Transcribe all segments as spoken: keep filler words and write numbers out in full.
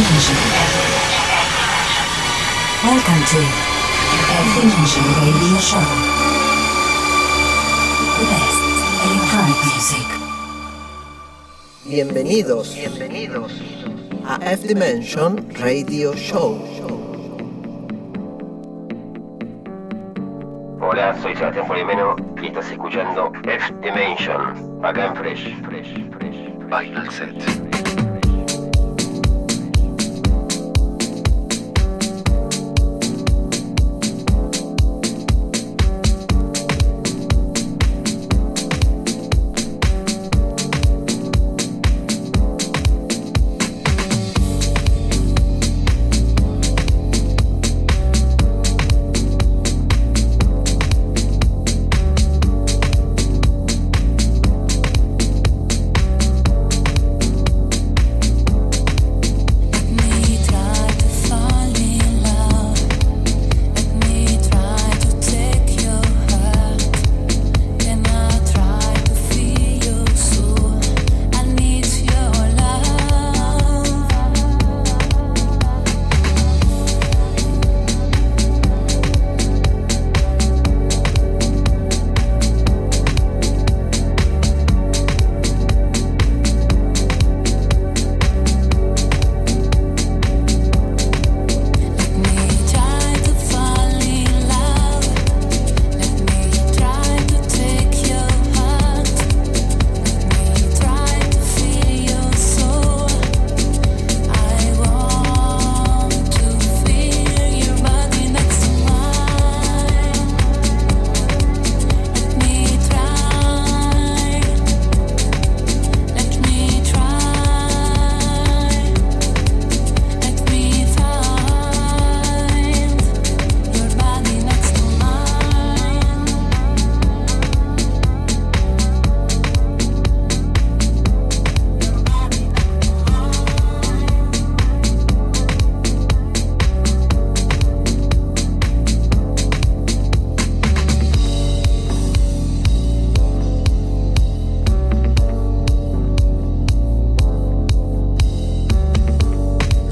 Dimension. Welcome to F Dimension Radio Show. The best electronic music. Bienvenidos, bienvenidos a F Dimension Radio Show. Hola, soy Sebastián Polimeno y estás escuchando F Dimension acá en Fresh, Fresh, Fresh, Final Set.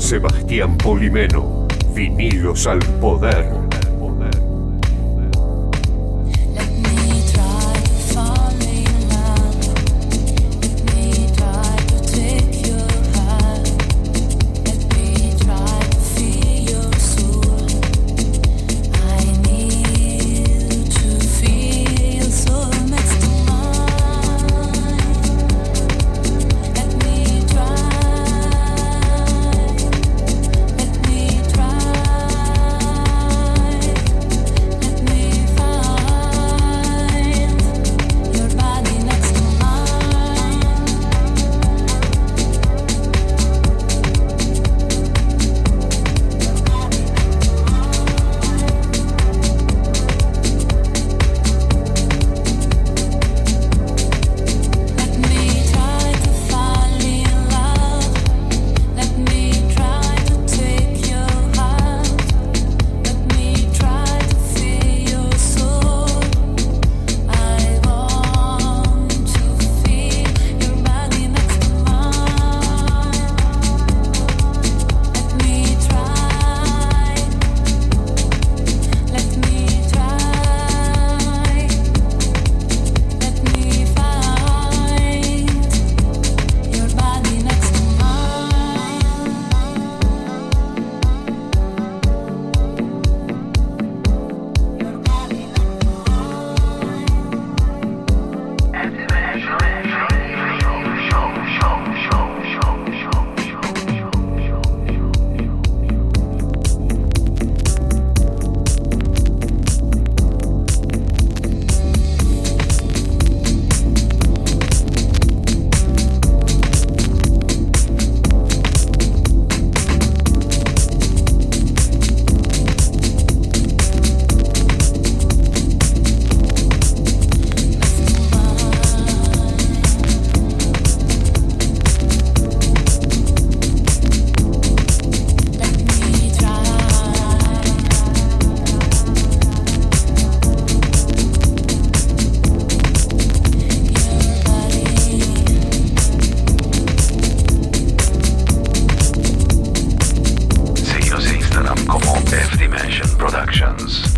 Sebastián Polimeno, vinilos al poder. sounds.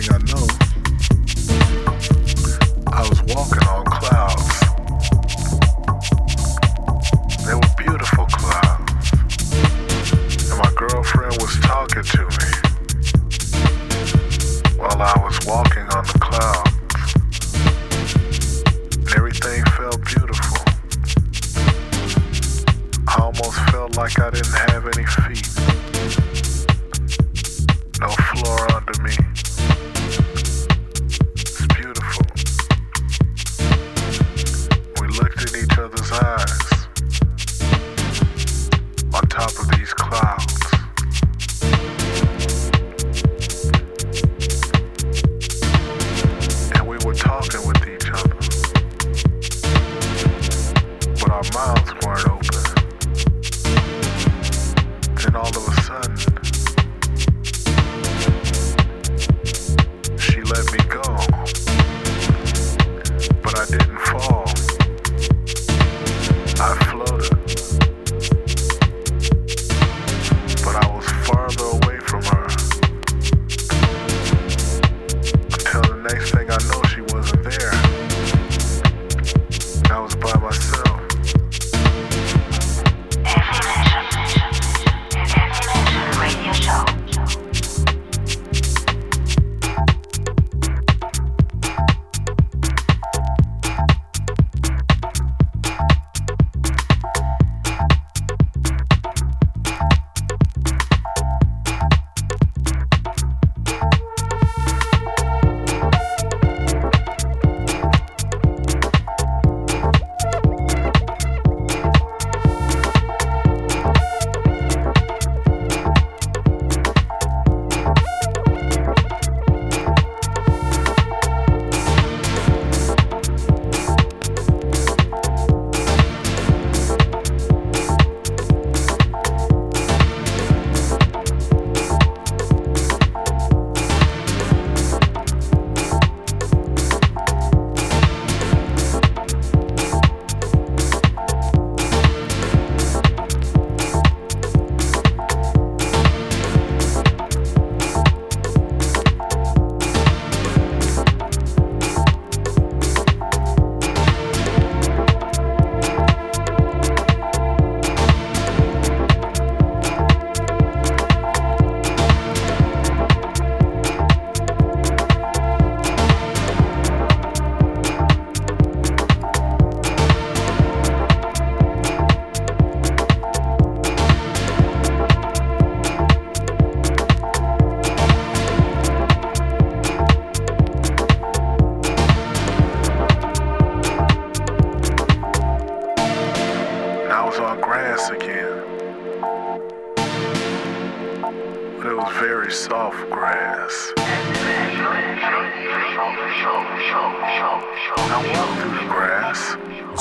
thing I know, I was walking on clouds. They were beautiful clouds. And my girlfriend was talking to me while I was walking on the clouds. And everything felt beautiful. I almost felt like I didn't have any feet. No floor under me.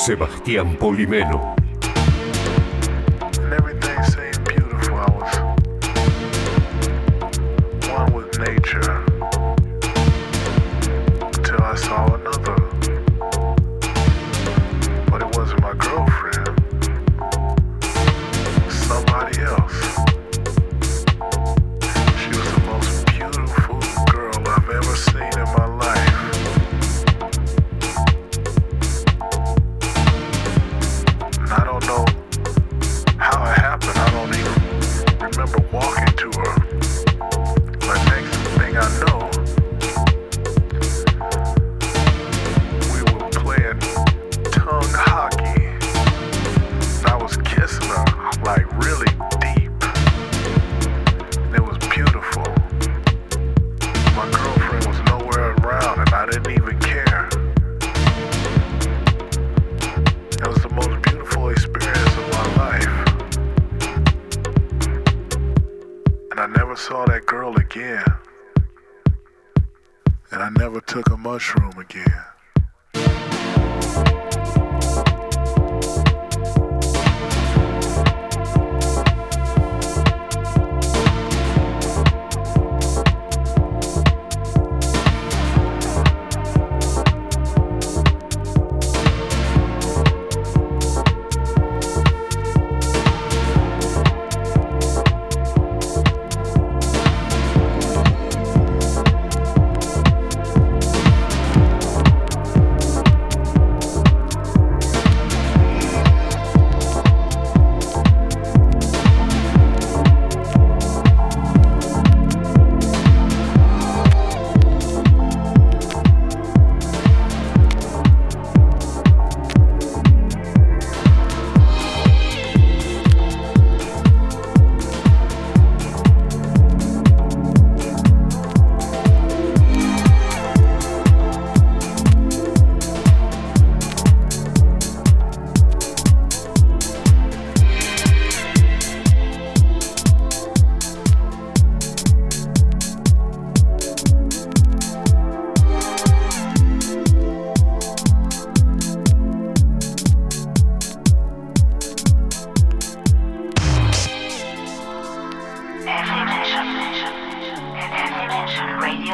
Sebastián Polimeno.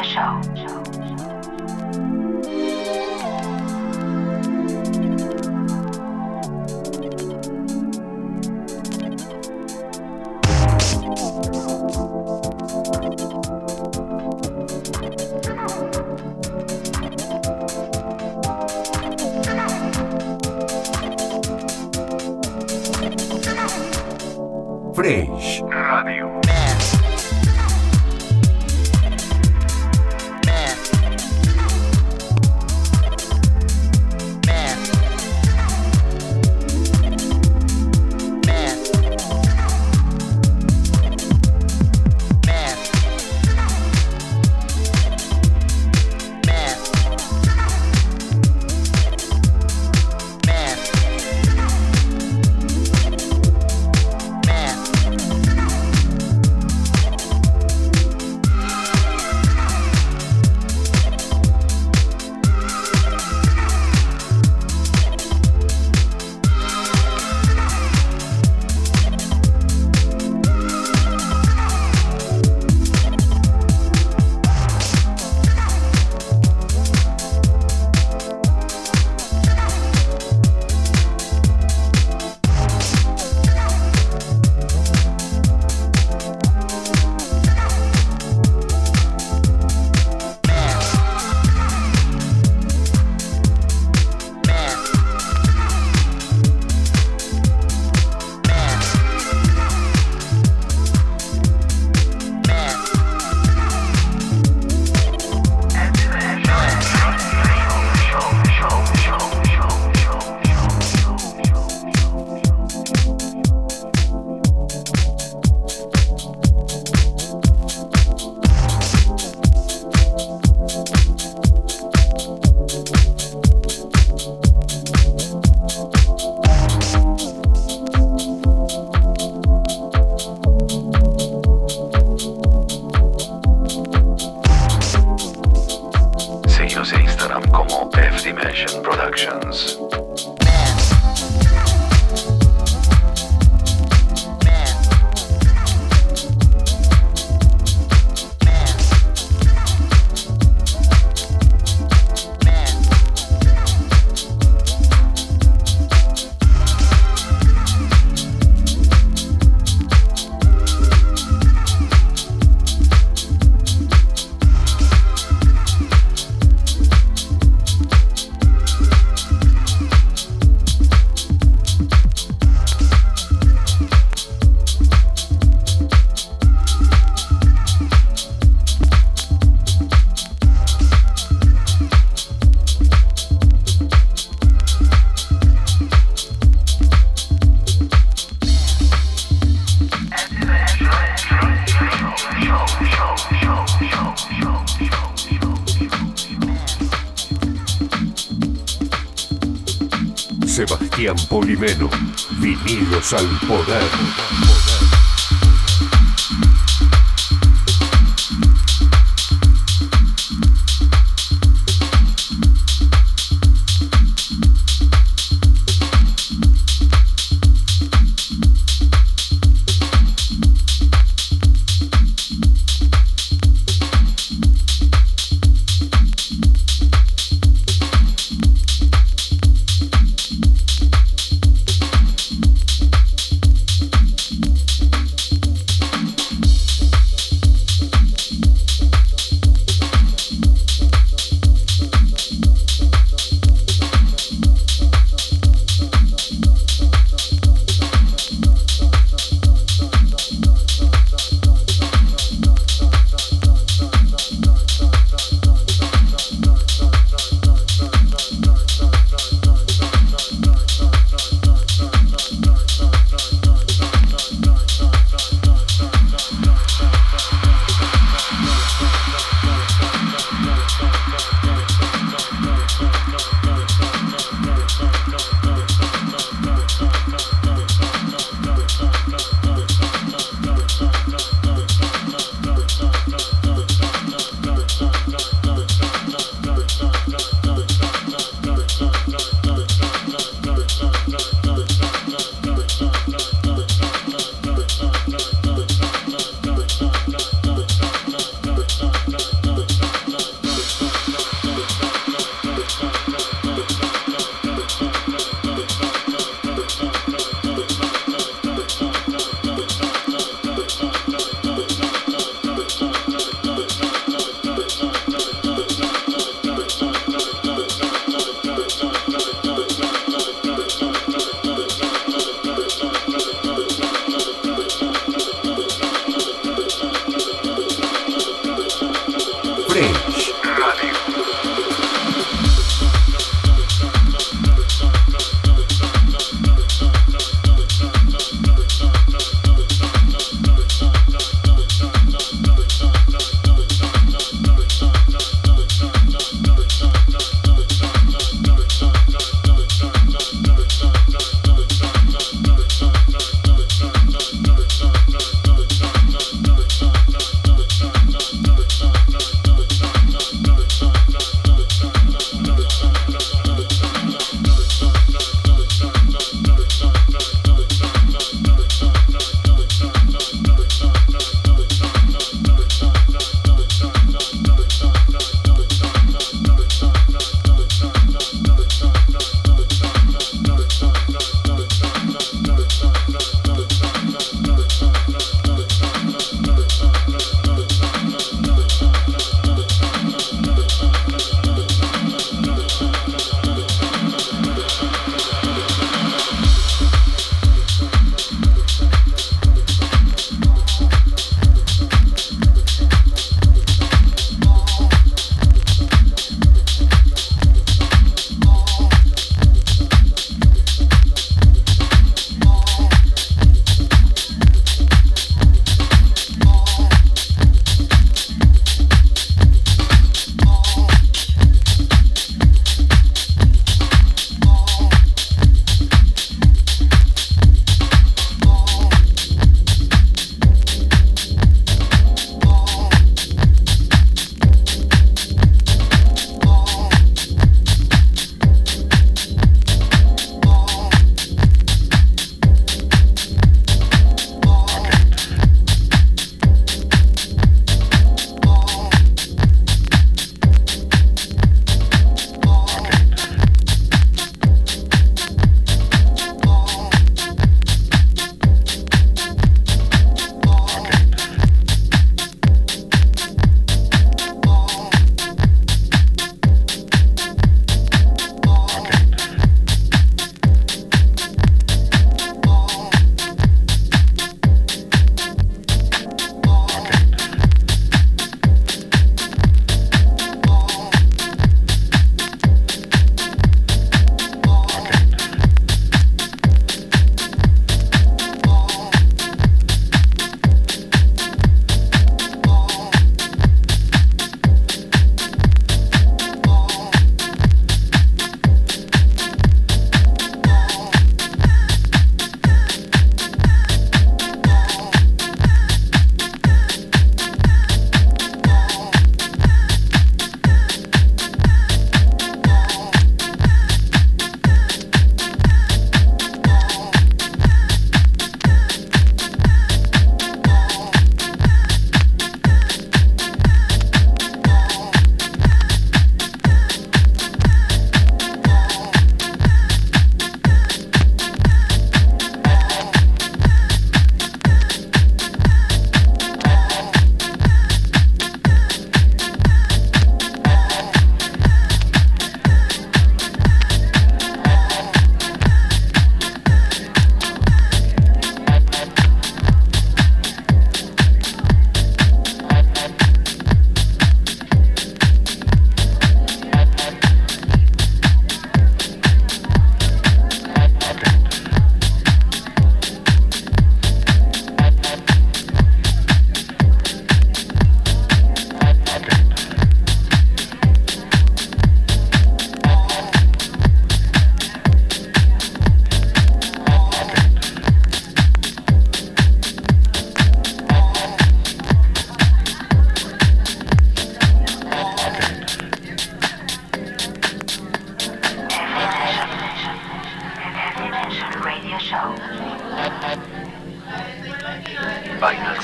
Media Show. Fresh Radio. Sebastián Polimeno, vinilos al poder.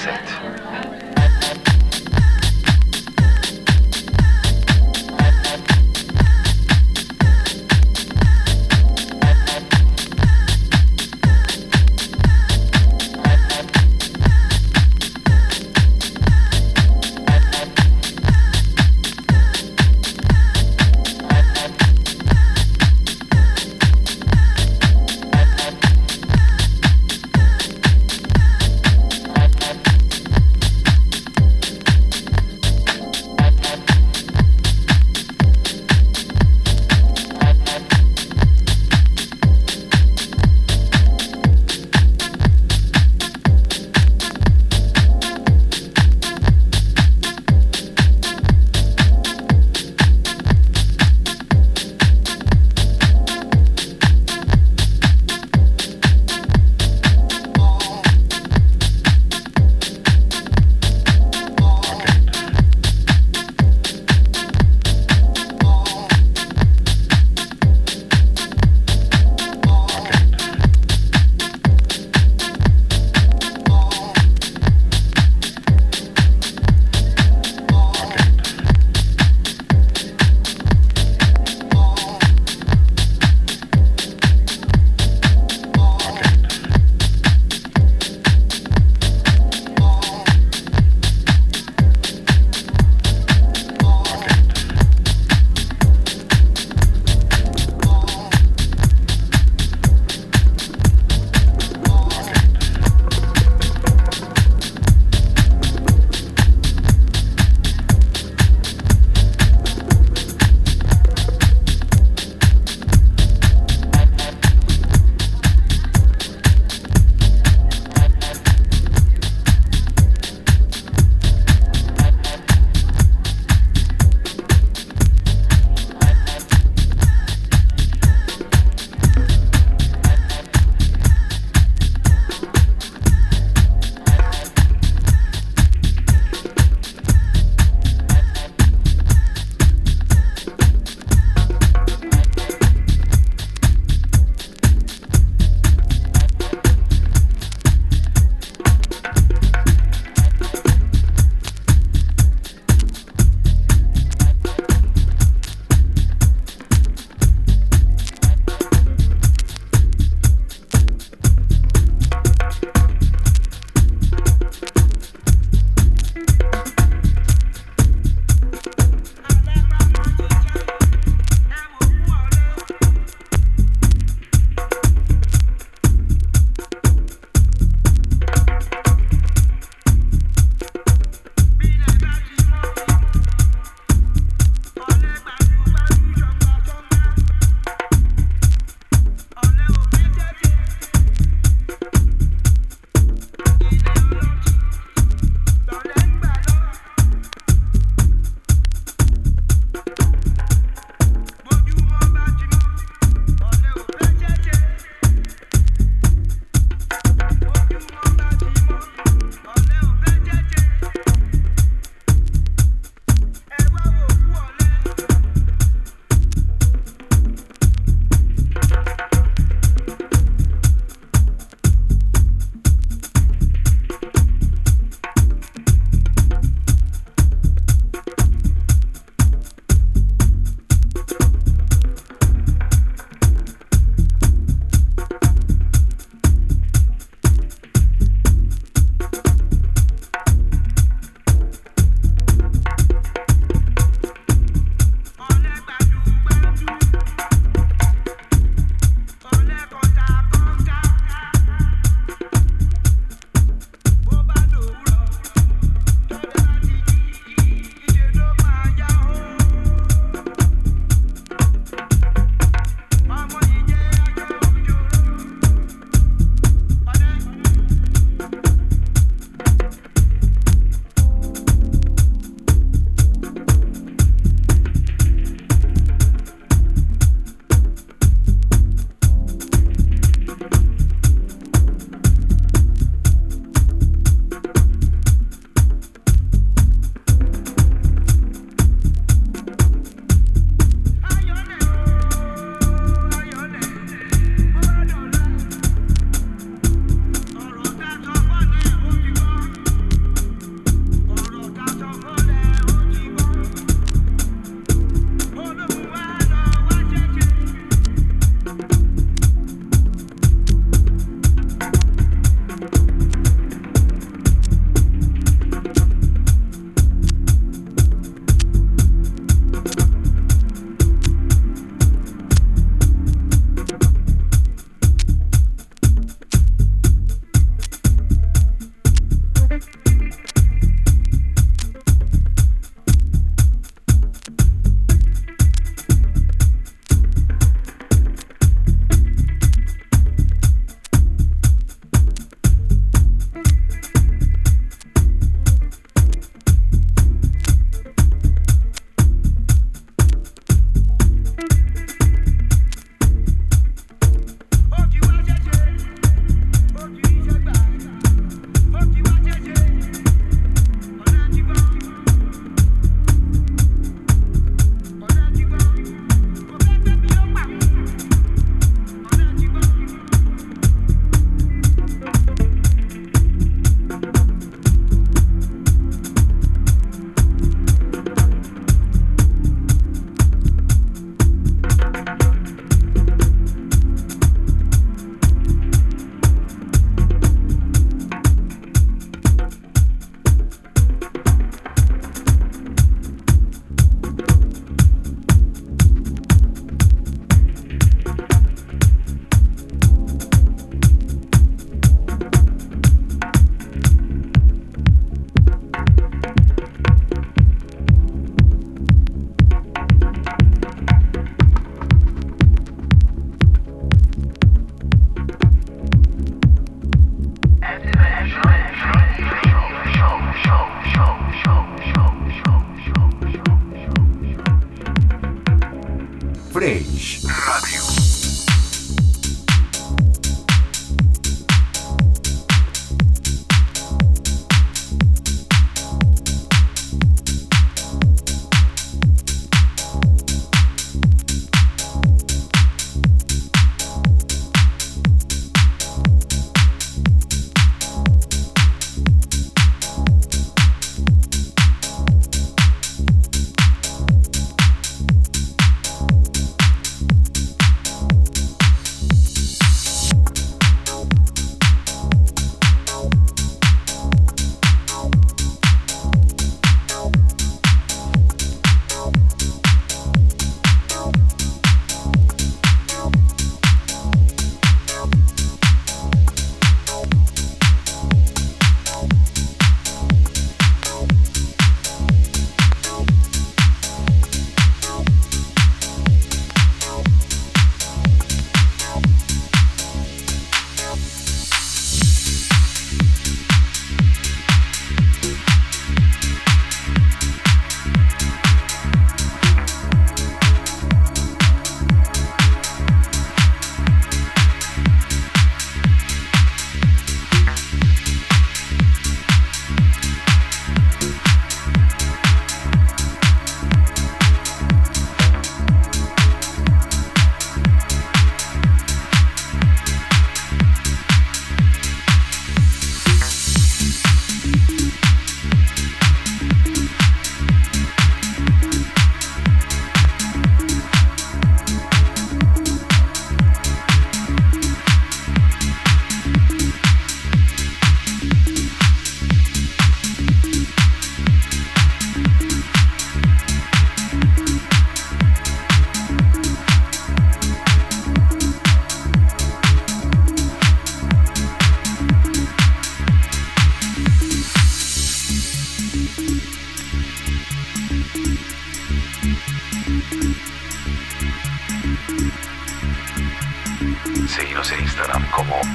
set.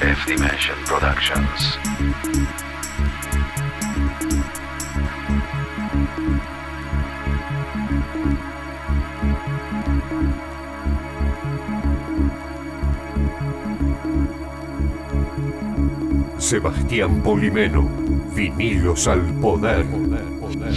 F Dimension Productions. Sebastián Polimeno, vinilos al poder. poder, poder.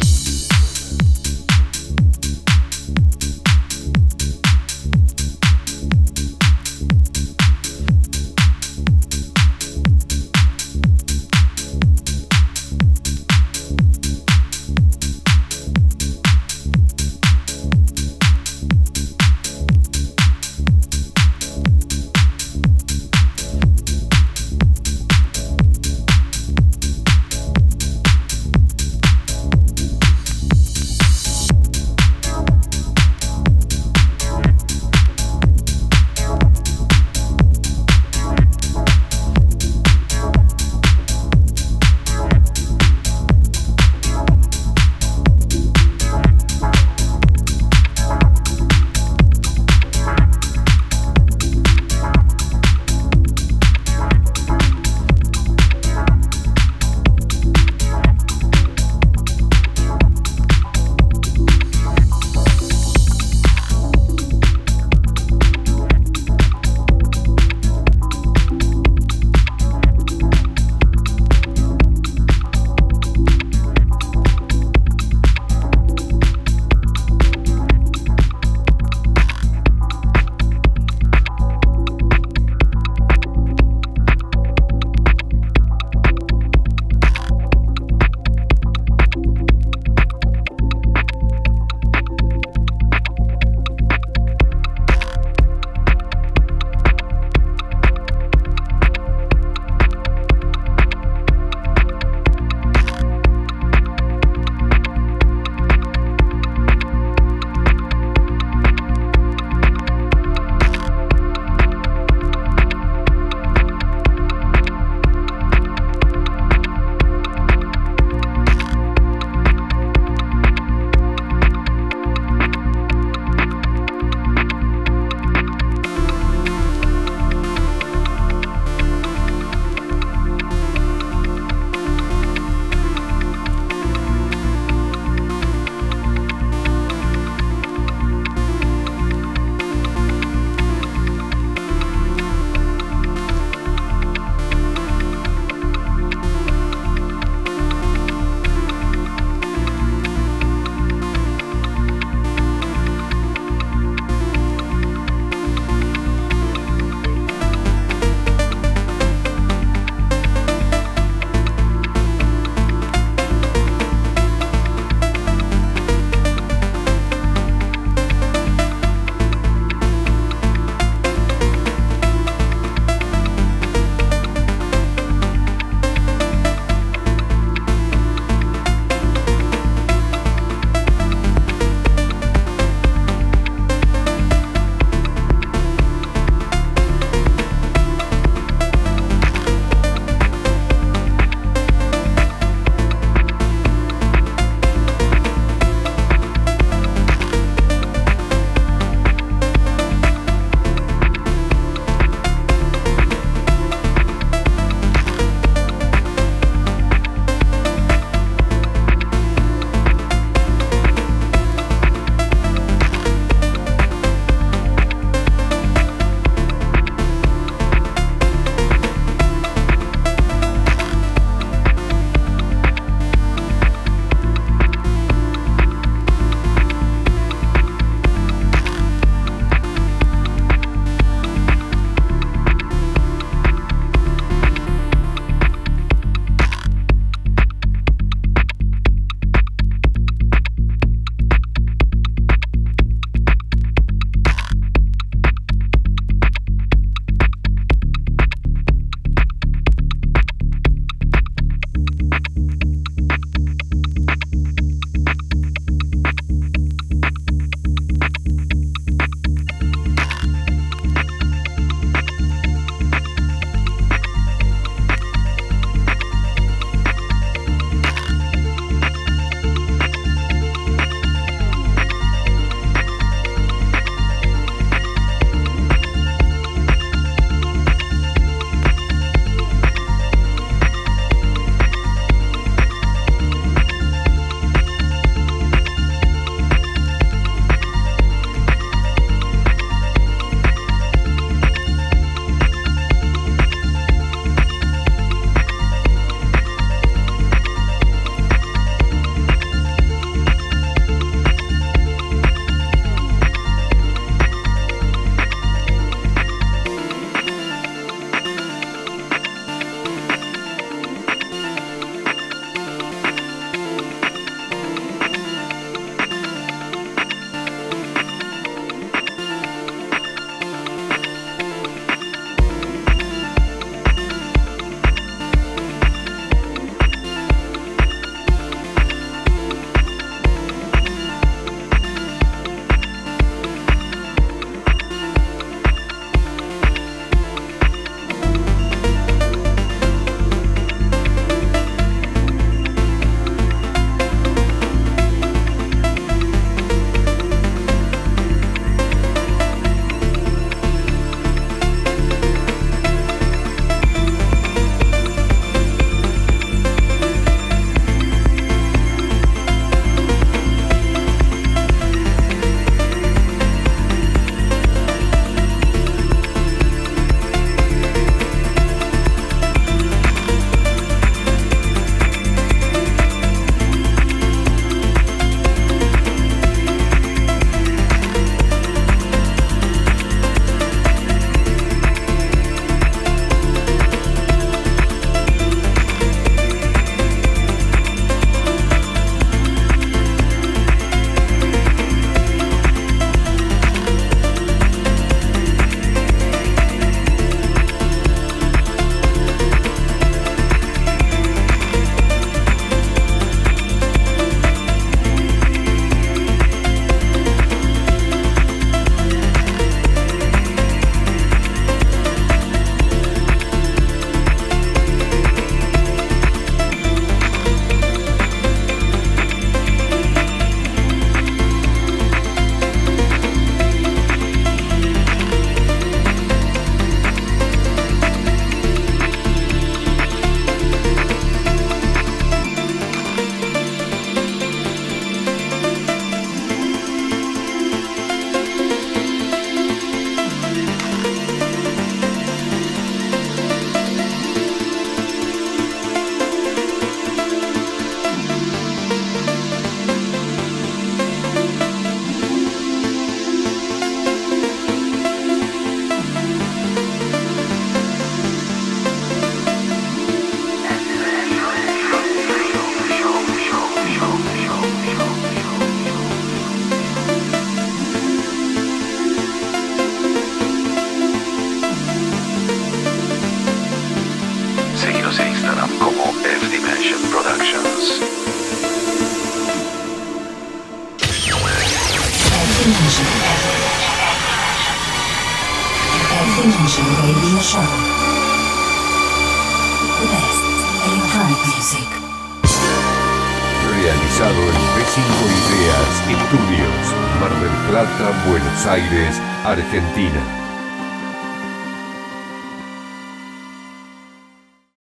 realizado en P cinco Ideas Estudios, Mar del Plata, Buenos Aires, Argentina.